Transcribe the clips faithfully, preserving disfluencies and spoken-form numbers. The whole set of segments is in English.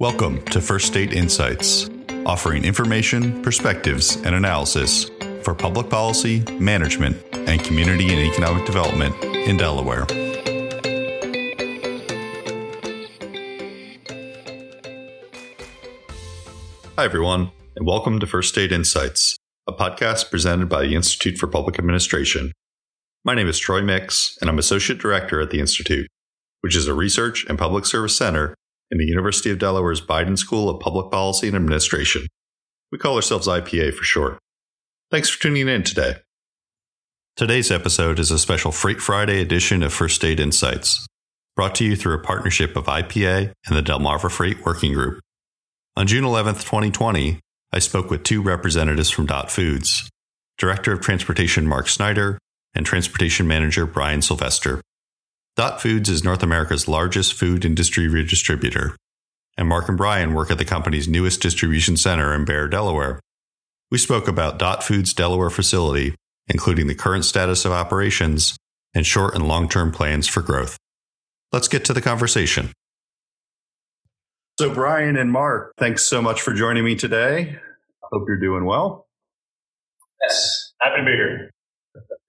Welcome to First State Insights, offering information, perspectives, and analysis for public policy, management, and community and economic development in Delaware. Hi, everyone, and welcome to First State Insights, a podcast presented by the Institute for Public Administration. My name is Troy Mix, and I'm Associate Director at the Institute, which is a research and public service center in the University of Delaware's Biden School of Public Policy and Administration. We call ourselves I P A for short. Thanks for tuning in today. Today's episode is a special Freight Friday edition of First State Insights, brought to you through a partnership of I P A and the Delmarva Freight Working Group. On June eleventh, twenty twenty, I spoke with two representatives from Dot Foods, Director of Transportation Marc Snyder and Transportation Manager Brian Sylvester. Dot Foods is North America's largest food industry redistributor, and Mark and Brian work at the company's newest distribution center in Bear, Delaware. We spoke about Dot Foods' Delaware facility, including the current status of operations and short and long-term plans for growth. Let's get to the conversation. So Brian and Mark, thanks so much for joining me today. I hope you're doing well. Yes, happy to be here.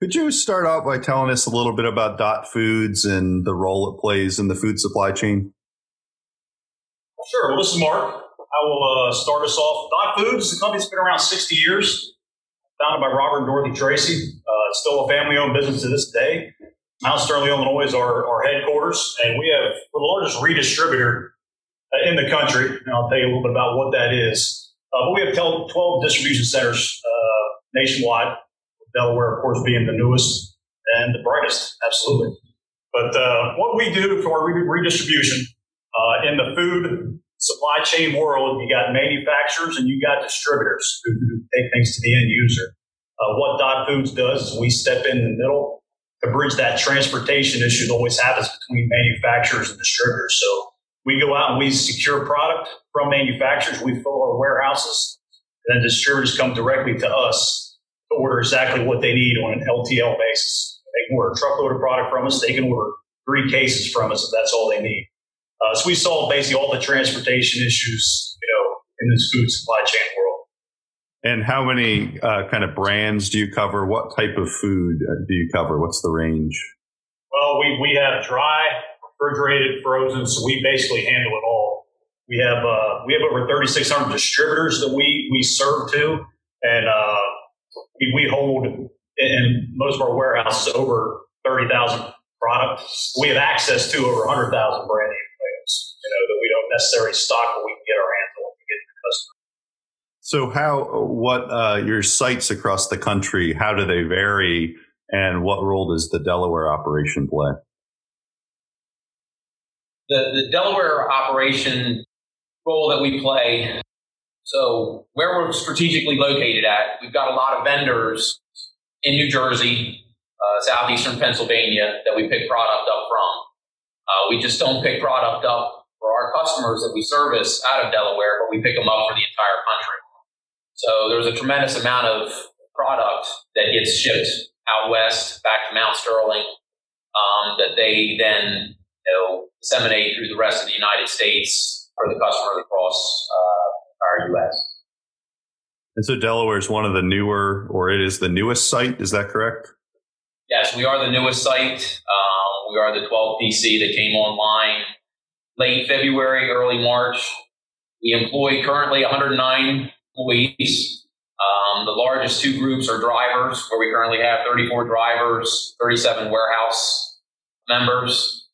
Could you start out by telling us a little bit about Dot Foods and the role it plays in the food supply chain? Sure. Well, this is Mark. I will uh, start us off. Dot Foods, the company's been around sixty years, founded by Robert and Dorothy Tracy. Uh, it's still a family-owned business to this day. Mount Sterling, Illinois is our, our headquarters, and we have we're the largest redistributor uh, in the country, and I'll tell you a little bit about what that is. Uh, but we have twelve distribution centers uh, nationwide. Delaware, of course, being the newest and the brightest, absolutely. But uh, what we do for redistribution uh, in the food supply chain world, you got manufacturers and you got distributors who, who take things to the end user. Uh, what Dot Foods does is we step in the middle to bridge that transportation issue that always happens between manufacturers and distributors. So we go out and we secure product from manufacturers, we fill our warehouses, and then distributors come directly to us to order exactly what they need on an L T L basis. They can order a truckload of product from us. They can order three cases from us if that's all they need. Uh, so we solve basically all the transportation issues, you know, in this food supply chain world. And how many uh, kind of brands do you cover? What type of food do you cover? What's the range? Well, we, we have dry, refrigerated, frozen, so we basically handle it all. We have uh, we have over thirty-six hundred distributors that we, we serve to, and uh, we hold in most of our warehouses over thirty thousand products. We have access to over one hundred thousand brand name items, you know, that we don't necessarily stock, but we can get our hands on when we get to the customer. So, how, what, uh, your sites across the country, how do they vary, and what role does the Delaware operation play? The, the Delaware operation role that we play. So where we're strategically located at, we've got a lot of vendors in New Jersey, uh, southeastern Pennsylvania, that we pick product up from. Uh, we just don't pick product up for our customers that we service out of Delaware, but we pick them up for the entire country. So there's a tremendous amount of product that gets shipped out west, back to Mount Sterling, um, that they then you know, disseminate through the rest of the United States for the customers across uh our U S. And so Delaware is one of the newer, or it is the newest site, is that correct? Yes, we are the newest site. Um, we are the twelfth D C that came online late February, early March. We employ currently one hundred nine employees. Um, the largest two groups are drivers, where we currently have thirty-four drivers, thirty-seven warehouse members,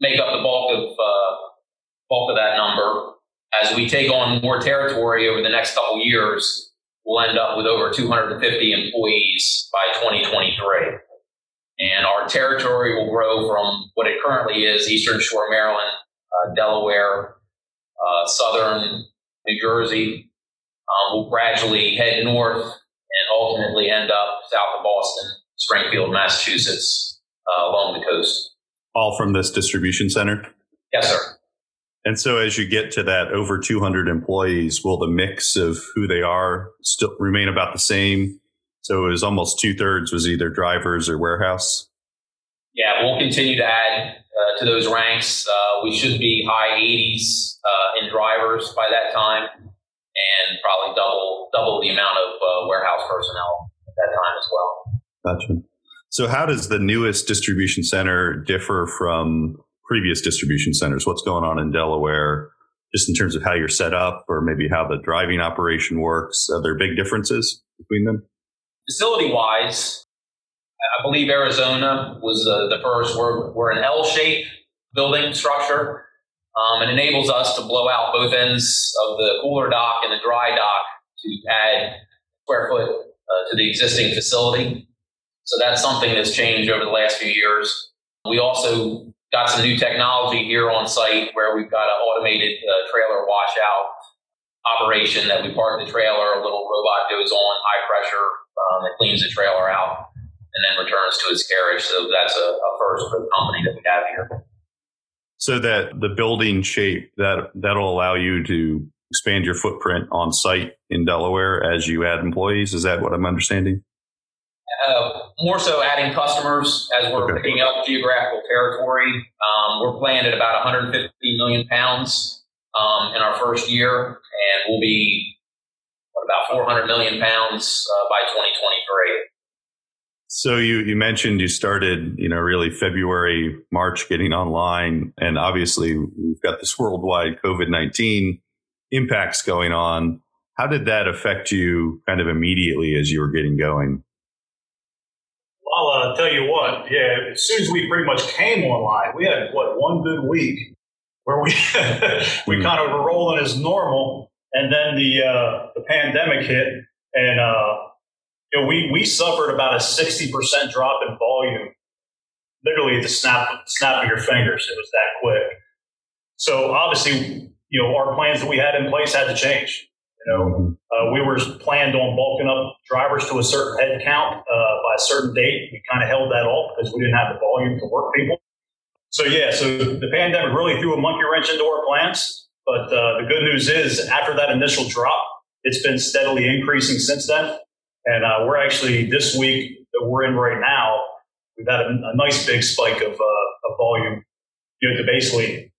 make up the bulk of, uh, bulk of that number. As we take on more territory over the next couple years, we'll end up with over two hundred fifty employees by twenty twenty-three. And our territory will grow from what it currently is, Eastern Shore, Maryland, uh, Delaware, uh, Southern New Jersey. Um, we'll gradually head north and ultimately end up south of Boston, Springfield, Massachusetts, uh, along the coast. All from this distribution center? Yes, sir. And so as you get to that over two hundred employees, will the mix of who they are still remain about the same? So it was almost two thirds was either drivers or warehouse? yeah, we'll continue to add uh, to those ranks. Uh, we should be high eighties uh, in drivers by that time, and probably double double the amount of uh, warehouse personnel at that time as well. Gotcha. So how does the newest distribution center differ from previous distribution centers? What's going on in Delaware, just in terms of how you're set up or maybe how the driving operation works? Are there big differences between them? Facility-wise, I believe Arizona was uh, the first. We're, we're an L-shaped building structure. Um, it enables us to blow out both ends of the cooler dock and the dry dock to add square foot uh, to the existing facility. So that's something that's changed over the last few years. We also got some new technology here on site where we've got an automated uh, trailer washout operation that we park the trailer, a little robot goes on, high pressure, um, it cleans the trailer out and then returns to its carriage. So that's a, a first for the company that we have here. So that the building shape, that, that'll allow you to expand your footprint on site in Delaware as you add employees. Is that what I'm understanding? Uh, more so adding customers as we're okay. picking up geographical territory. Um, we're planned at about one hundred fifty million pounds um, in our first year, and we'll be what, about four hundred million pounds uh, by twenty twenty-three. So you, you mentioned you started, you know, really February, March getting online, and obviously we've got this worldwide COVID nineteen impacts going on. How did that affect you kind of immediately as you were getting going? I'll uh, tell you what, yeah, as soon as we pretty much came online, we had, what, one good week where we we kind of were rolling as normal, and then the uh, the pandemic hit, and uh, you know, we, we suffered about a sixty percent drop in volume, literally at the snap, snap of your fingers. It was that quick. So obviously, you know, our plans that we had in place had to change. You know, uh, we were planned on bulking up drivers to a certain head count uh, by a certain date. We kind of held that off because we didn't have the volume to work people. So, yeah, so the pandemic really threw a monkey wrench into our plans. But uh, the good news is after that initial drop, it's been steadily increasing since then. And uh, we're actually this week that we're in right now, we've had a, a nice big spike of, uh, of volume, you know, to basically,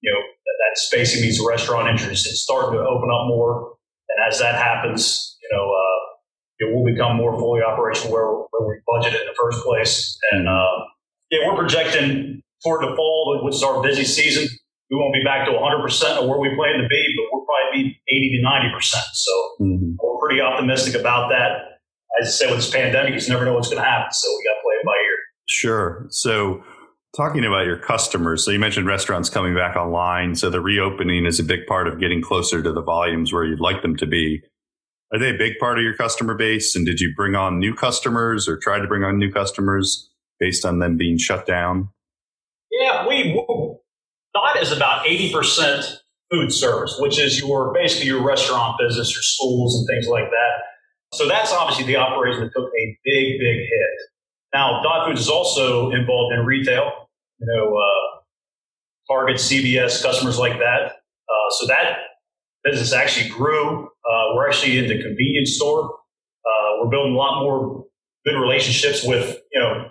you know, that, that spacing these restaurant entries. It's starting to open up more. And as that happens, you know, uh, it will become more fully operational where, where we budgeted in the first place. And uh, yeah, we're projecting toward the fall, which is our busy season. We won't be back to one hundred percent of where we plan to be, but we'll probably be eighty to ninety percent. So mm-hmm. we're pretty optimistic about that. As I said, with this pandemic, you just never know what's going to happen. So we got to play it by ear. Sure. So talking about your customers, so you mentioned restaurants coming back online. So the reopening is a big part of getting closer to the volumes where you'd like them to be. Are they a big part of your customer base? And did you bring on new customers or try to bring on new customers based on them being shut down? Yeah, we Dot is about eighty percent food service, which is your basically your restaurant business, your schools and things like that. So that's obviously the operation that took a big, big hit. Now, Dot Foods is also involved in retail, you know, uh, Target, C V S, customers like that. Uh, so that business actually grew. Uh, we're actually in the convenience store. Uh, we're building a lot more good relationships with, you know,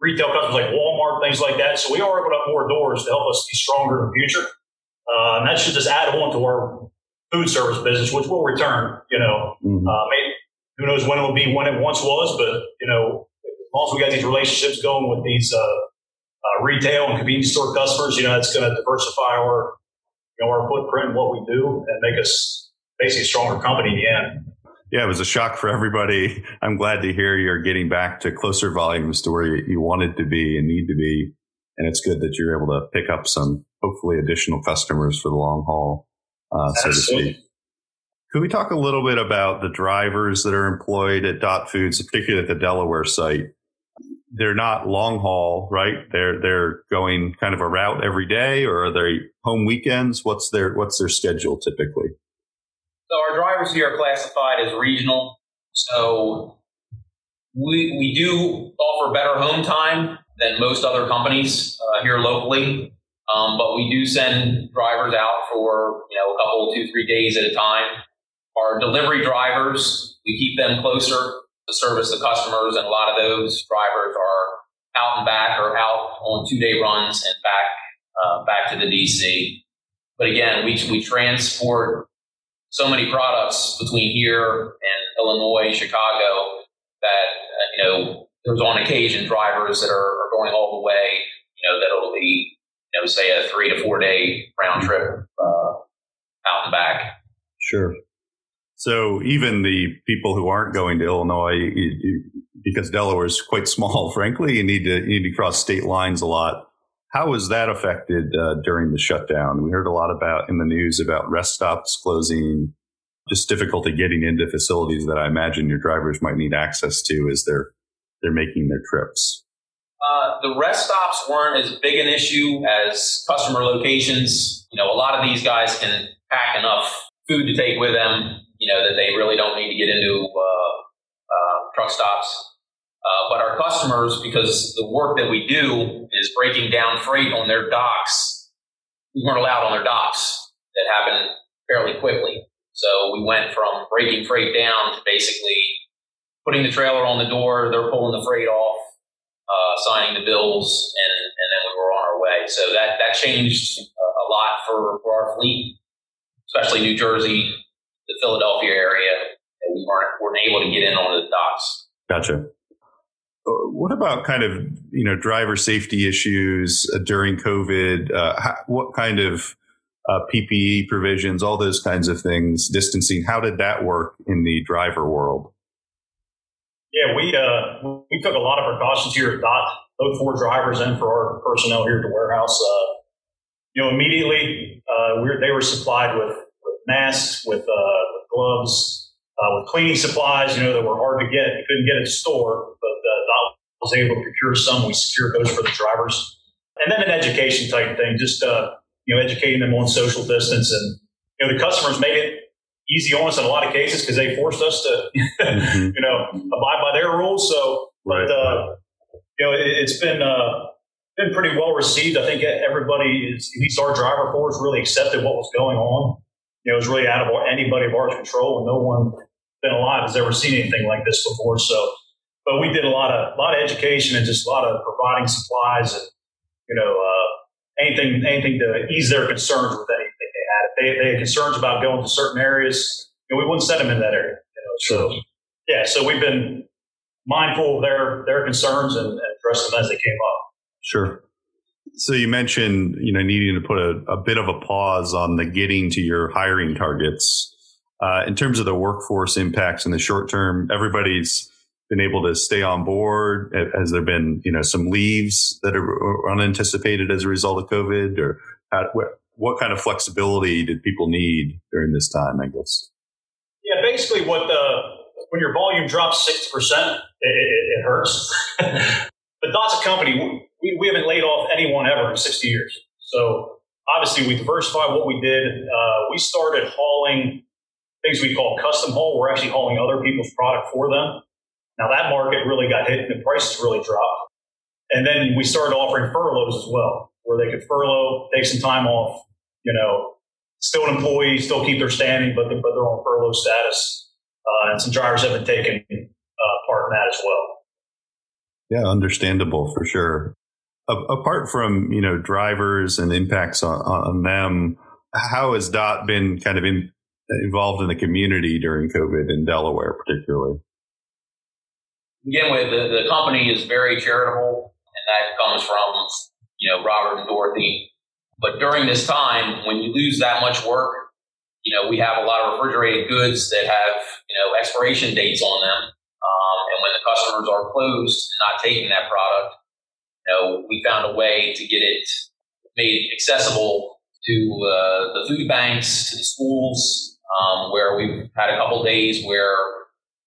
retail customers like Walmart, things like that. So we are opening up more doors to help us be stronger in the future. Uh, and that should just add on to our food service business, which will return, you know. Mm-hmm. Uh, maybe, who knows when it will be, when it once was, but, you know, once we got these relationships going with these uh, uh, retail and convenience store customers, you know, it's going to diversify our, you know, our footprint and what we do and make us basically a stronger company in the end. Yeah, it was a shock for everybody. I'm glad to hear you're getting back to closer volumes to where you wanted to be and need to be. And it's good that you're able to pick up some, hopefully, additional customers for the long haul, uh, so to speak. Could we talk a little bit about the drivers that are employed at Dot Foods, particularly at the Delaware site? They're not long haul, right? They're they're going kind of a route every day, or are they home weekends? What's their what's their schedule typically? So our drivers here are classified as regional. So we we do offer better home time than most other companies uh, here locally, um, but we do send drivers out for you know a couple, two, three days at a time. Our delivery drivers, we keep them closer to service the customers, and a lot of those drivers are out and back or out on two-day runs and back uh, back to the D C. But again, we we transport so many products between here and Illinois, Chicago, that, you know, there's on occasion drivers that are, are going all the way, you know, that'll be, you know, say a three to four day round trip uh, out and back. Sure. So even the people who aren't going to Illinois, you, you, because Delaware is quite small, frankly, you need to, you need to cross state lines a lot. How was that affected uh, during the shutdown? We heard a lot about in the news about rest stops closing, just difficulty getting into facilities that I imagine your drivers might need access to as they're they're making their trips. Uh, the rest stops weren't as big an issue as customer locations. You know, a lot of these guys can pack enough food to take with them, you know, that they really don't need to get into uh, uh, truck stops. Uh, but our customers, because the work that we do is breaking down freight on their docks, we weren't allowed on their docks. That happened fairly quickly. So we went from breaking freight down to basically putting the trailer on the door, they're pulling the freight off, uh, signing the bills, and, and then we were on our way. So that, that changed a lot for, for our fleet, especially New Jersey, the Philadelphia area, and we weren't, weren't able to get in on the docks. Gotcha. What about kind of, you know, driver safety issues uh, during COVID? Uh, how, what kind of uh, P P E provisions, all those kinds of things, distancing? How did that work in the driver world? Yeah, we uh, we took a lot of precautions here at Dot, both for drivers and for our personnel here at the warehouse. Uh, you know, immediately uh, we were, they were supplied with, with masks, with, uh, with gloves, uh, with cleaning supplies. You know, that were hard to get. You couldn't get at the store, but uh, Dot was able to procure some. We secured those for the drivers, and then an education type thing, just uh, you know, educating them on social distance, and you know, the customers made it easy on us in a lot of cases because they forced us to, mm-hmm. you know, abide by their rules. So, right. but uh, you know, it, it's been uh, been pretty well received. I think everybody is, at least our driver force, really accepted what was going on. You know, it was really out of anybody of our control, and no one been alive has ever seen anything like this before. So, but we did a lot of a lot of education and just a lot of providing supplies and you know uh, anything anything to ease their concerns with anything. They, they had concerns about going to certain areas, and you know, we wouldn't send them in that area. You know? So, sure. yeah, so we've been mindful of their, their concerns and, and addressed them as they came up. Sure. So you mentioned, you know, needing to put a, a bit of a pause on the getting to your hiring targets. Uh, in terms of the workforce impacts in the short term, everybody's been able to stay on board. Has there been, you know, some leaves that are unanticipated as a result of COVID, or how, where, what kind of flexibility did people need during this time, I guess? Yeah, basically what the, when your volume drops sixty percent, it, it hurts. But Dot's a company. We, we haven't laid off anyone ever in sixty years. So obviously we diversified what we did. Uh, we started hauling things we call custom haul. We're actually hauling other people's product for them. Now that market really got hit and the prices really dropped. And then we started offering furloughs as well, where they could furlough, take some time off, you know, still an employee, still keep their standing, but they're, but they're on furlough status. Uh, and some drivers have been taking uh, part in that as well. Yeah, understandable for sure. A- apart from, you know, drivers and impacts on, on them, how has Dot been kind of in, involved in the community during COVID in Delaware particularly? Again, with the, the company is very charitable, and that comes from, you know, Robert and Dorothy. But during this time, when you lose that much work, you know, we have a lot of refrigerated goods that have, you know, expiration dates on them. Um, and when the customers are closed, not taking that product, you know, we found a way to get it made accessible to uh, the food banks, to the schools, um, where we've had a couple days where,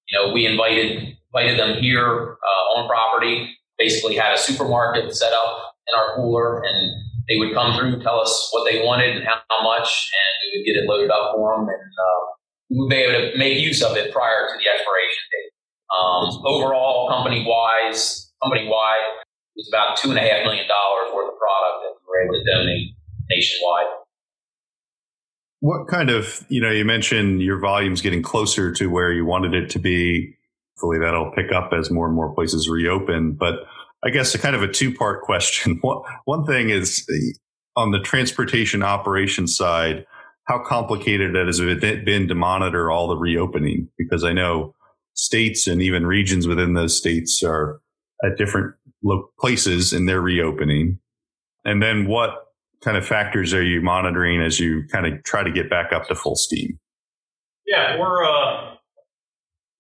you know, we invited, invited them here uh, on property, basically had a supermarket set up in our cooler, and they would come through, tell us what they wanted and how, how much, and we would get it loaded up for them, and uh, we would be able to make use of it prior to the expiration date. Um, overall, company-wise, company-wide, it was about two and a half million dollars worth of product that we were able to donate nationwide. What kind of, you know, you mentioned your volume's getting closer to where you wanted it to be. Hopefully, that'll pick up as more and more places reopen, but I guess a kind of a two-part question. One, one thing is on the transportation operations side, how complicated has it been to monitor all the reopening? Because I know states and even regions within those states are at different places in their reopening. And then what kind of factors are you monitoring as you kind of try to get back up to full steam? Yeah, we're, uh,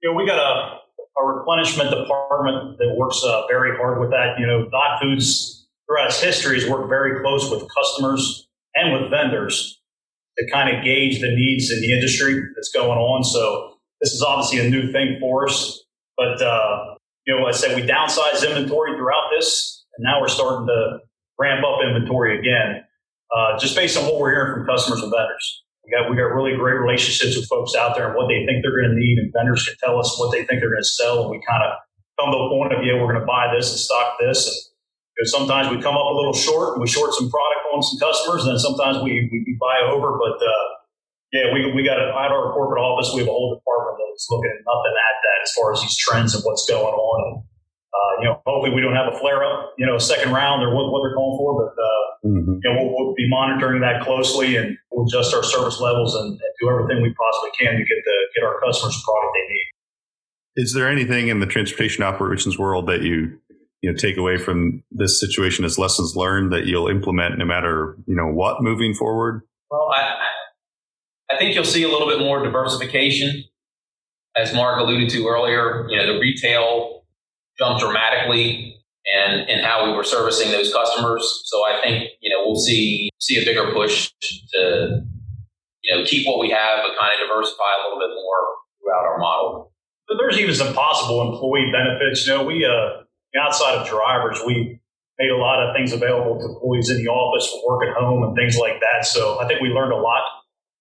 you know, we got a, a replenishment department that works uh, very hard with that. You know, Dot Foods throughout its history has worked very close with customers and with vendors to kind of gauge the needs in the industry that's going on. So this is obviously a new thing for us. But, uh, you know, I said we downsized inventory throughout this, and now we're starting to ramp up inventory again, uh, just based on what we're hearing from customers and vendors. We got, we got really great relationships with folks out there and what they think they're going to need, and vendors can tell us what they think they're going to sell. And we kind of come to a point of, yeah, we're going to buy this and stock this. And you know, sometimes we come up a little short and we short some product on some customers, and then sometimes we, we, we buy over. But uh, yeah, we we got a, at our corporate office, we have a whole department that is looking at nothing at that as far as these trends and what's going on. And, uh, you know, hopefully we don't have a flare up, you know, a second round or what, what they're calling for. But uh, mm-hmm. you know, we'll, we'll be monitoring that closely, and we'll adjust our service levels and, and do everything we possibly can to get the get our customers the product they need. Is there anything in the transportation operations world that you you know take away from this situation as lessons learned that you'll implement no matter you know what moving forward? Well, I I think you'll see a little bit more diversification, as Marc alluded to earlier. You know, the retail jumped dramatically. And, and how we were servicing those customers. So I think, you know, we'll see see a bigger push to, you know, keep what we have, but kind of diversify a little bit more throughout our model. But there's even some possible employee benefits. You know, we, uh, outside of drivers, we made a lot of things available to employees in the office for work at home and things like that. So I think we learned a lot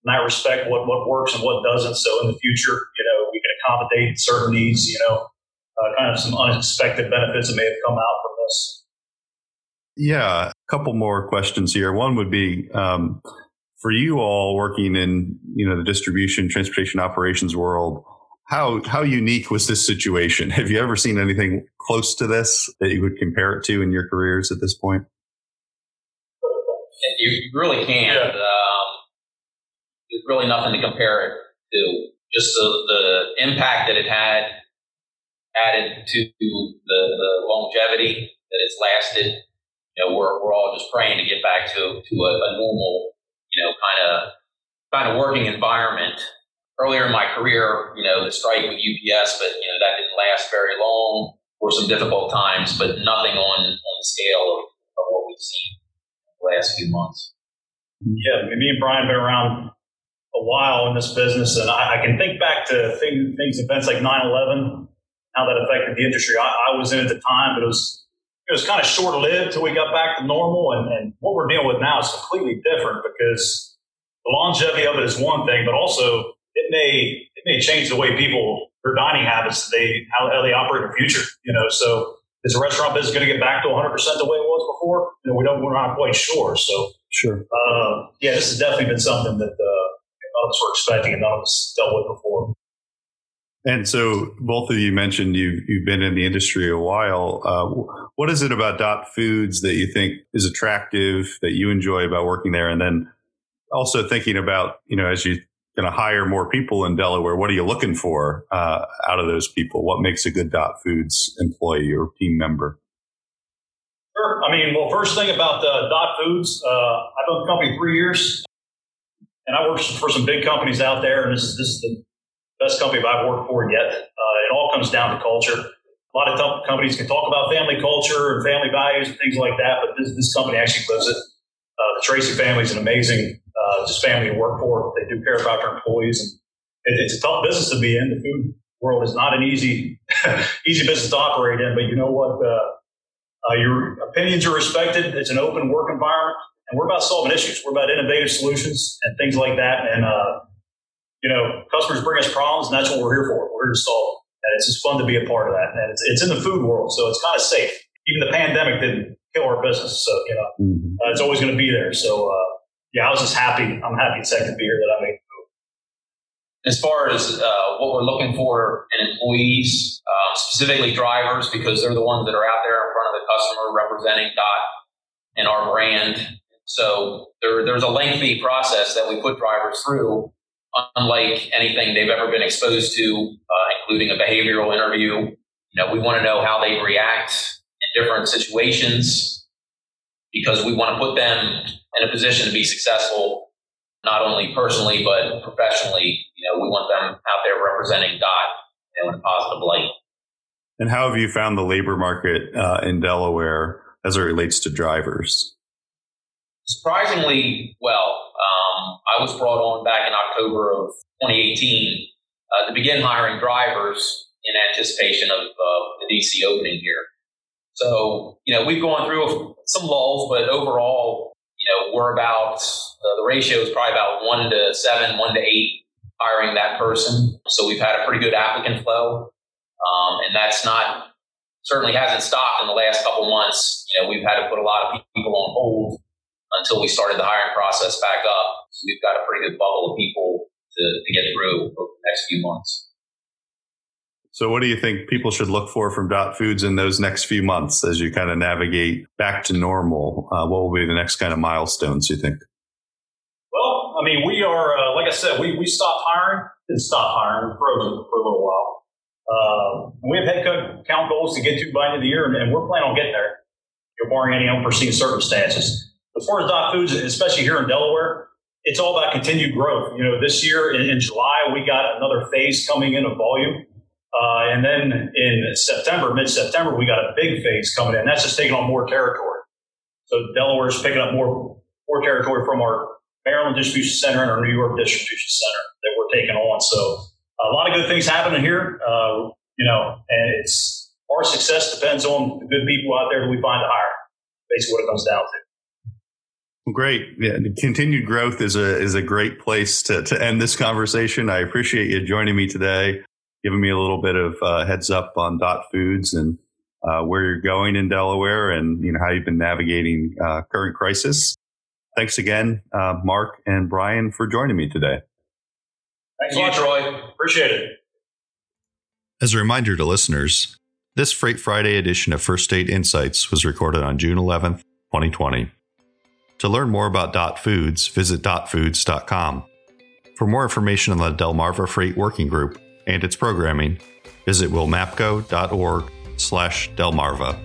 in that respect, what, what works and what doesn't. So in the future, you know, we can accommodate certain needs, you know. Uh, kind of some unexpected benefits that may have come out from this. Yeah, a couple more questions here. One would be um, for you all working in you know the distribution, transportation operations world, how how unique was this situation? Have you ever seen anything close to this that you would compare it to in your careers at this point? You really can't. Yeah. Um, there's really nothing to compare it to. Just the, the impact that it had added to the, the longevity that it's lasted. You know, we're we're all just praying to get back to to a, a normal, you know, kind of kind of working environment. Earlier in my career, you know, the strike with U P S, but you know that didn't last very long. Or some difficult times, but nothing on, on the scale of, of what we've seen in the last few months. Yeah, me and Brian have been around a while in this business, and I, I can think back to things, things events like nine eleven. How that affected the industry. I, I was in at the time, but it was it was kind of short-lived till we got back to normal. And, and what we're dealing with now is completely different because the longevity of it is one thing, but also it may it may change the way people, their dining habits, they how, how they operate in the future. You know, so is the restaurant business going to get back to one hundred percent the way it was before? You know, we don't, we're not quite sure. So sure, uh, yeah, this has definitely been something that uh, none of us were expecting and none of us dealt with before. And so both of you mentioned you've, you've been in the industry a while. Uh, what is it about Dot Foods that you think is attractive, that you enjoy about working there? And then also thinking about, you know, as you're going to hire more people in Delaware, what are you looking for uh, out of those people? What makes a good Dot Foods employee or team member? Sure. I mean, well, first thing about the Dot Foods, uh, I've been with the company three years, and I worked for some big companies out there, and this is this is the best company I've worked for yet. Uh, it all comes down to culture. A lot of t- companies can talk about family culture and family values and things like that, but this, this company actually lives it. Uh, the Tracy family is an amazing uh, just family to work for. They do care about their employees. And it, it's a tough business to be in. The food world is not an easy easy business to operate in, but you know what? Uh, uh, your opinions are respected. It's an open work environment, and we're about solving issues. We're about innovative solutions and things like that. And uh You know, customers bring us problems, and that's what we're here for. We're here to solve it. And it's just fun to be a part of that. And it's, it's in the food world, so it's kind of safe. Even the pandemic didn't kill our business. So, you know, mm-hmm. uh, it's always going to be there. So, uh, yeah, I was just happy. I'm happy it's second to be here that I made the move. As far as uh, what we're looking for in employees, uh, specifically drivers, because they're the ones that are out there in front of the customer representing Dot and our brand. So there, there's a lengthy process that we put drivers through, unlike anything they've ever been exposed to, uh, including a behavioral interview. You know, we want to know how they react in different situations because we want to put them in a position to be successful, not only personally, but professionally. You know, we want them out there representing Dot, you know, in a positive light. And how have you found the labor market uh, in Delaware as it relates to drivers? Surprisingly well. Um, I was brought on back in October of twenty eighteen uh, to begin hiring drivers in anticipation of uh, the D C opening here. So, you know, we've gone through some lulls, but overall, you know, we're about, uh, the ratio is probably about one to seven, one to eight hiring that person. So we've had a pretty good applicant flow. Um, and that's not, certainly hasn't stopped in the last couple months. You know, we've had to put a lot of people on hold until we started the hiring process back up. So we've got a pretty good bubble of people to, to get through over the next few months. So what do you think people should look for from Dot Foods in those next few months as you kind of navigate back to normal? Uh, what will be the next kind of milestones, you think? Well, I mean, we are, uh, like I said, we, we stopped hiring, didn't stop hiring, frozen for a little while. Uh, we have headcount count goals to get to by the end of the year, and, and we're planning on getting there, barring any unforeseen circumstances. As far as Dot Foods, especially here in Delaware, it's all about continued growth. You know, this year in, in July, we got another phase coming in of volume. Uh, and then in September, mid-September, we got a big phase coming in. That's just taking on more territory. So Delaware's picking up more more territory from our Maryland distribution center and our New York distribution center that we're taking on. So a lot of good things happening here, uh, you know, and it's our success depends on the good people out there that we find to hire. Basically what it comes down to. Great. Yeah, continued growth is a is a great place to, to end this conversation. I appreciate you joining me today, giving me a little bit of uh, heads up on Dot Foods and uh, where you're going in Delaware and, you know, how you've been navigating uh, current crisis. Thanks again, uh, Marc and Brian, for joining me today. Thanks a lot, Troy. Appreciate it. As a reminder to listeners, this Freight Friday edition of First State Insights was recorded on June eleventh, twenty twenty. To learn more about Dot Foods, visit dot foods dot com. For more information on the Delmarva Freight Working Group and its programming, visit wilmapco dot org slash Delmarva.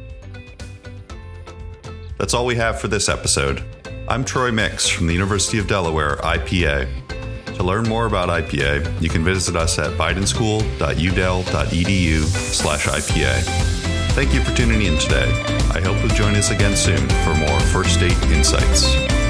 That's all we have for this episode. I'm Troy Mix from the University of Delaware, I P A. To learn more about I P A, you can visit us at biden school dot u del dot e d u slash I P A. Thank you for tuning in today. I hope you'll join us again soon for more First State Insights.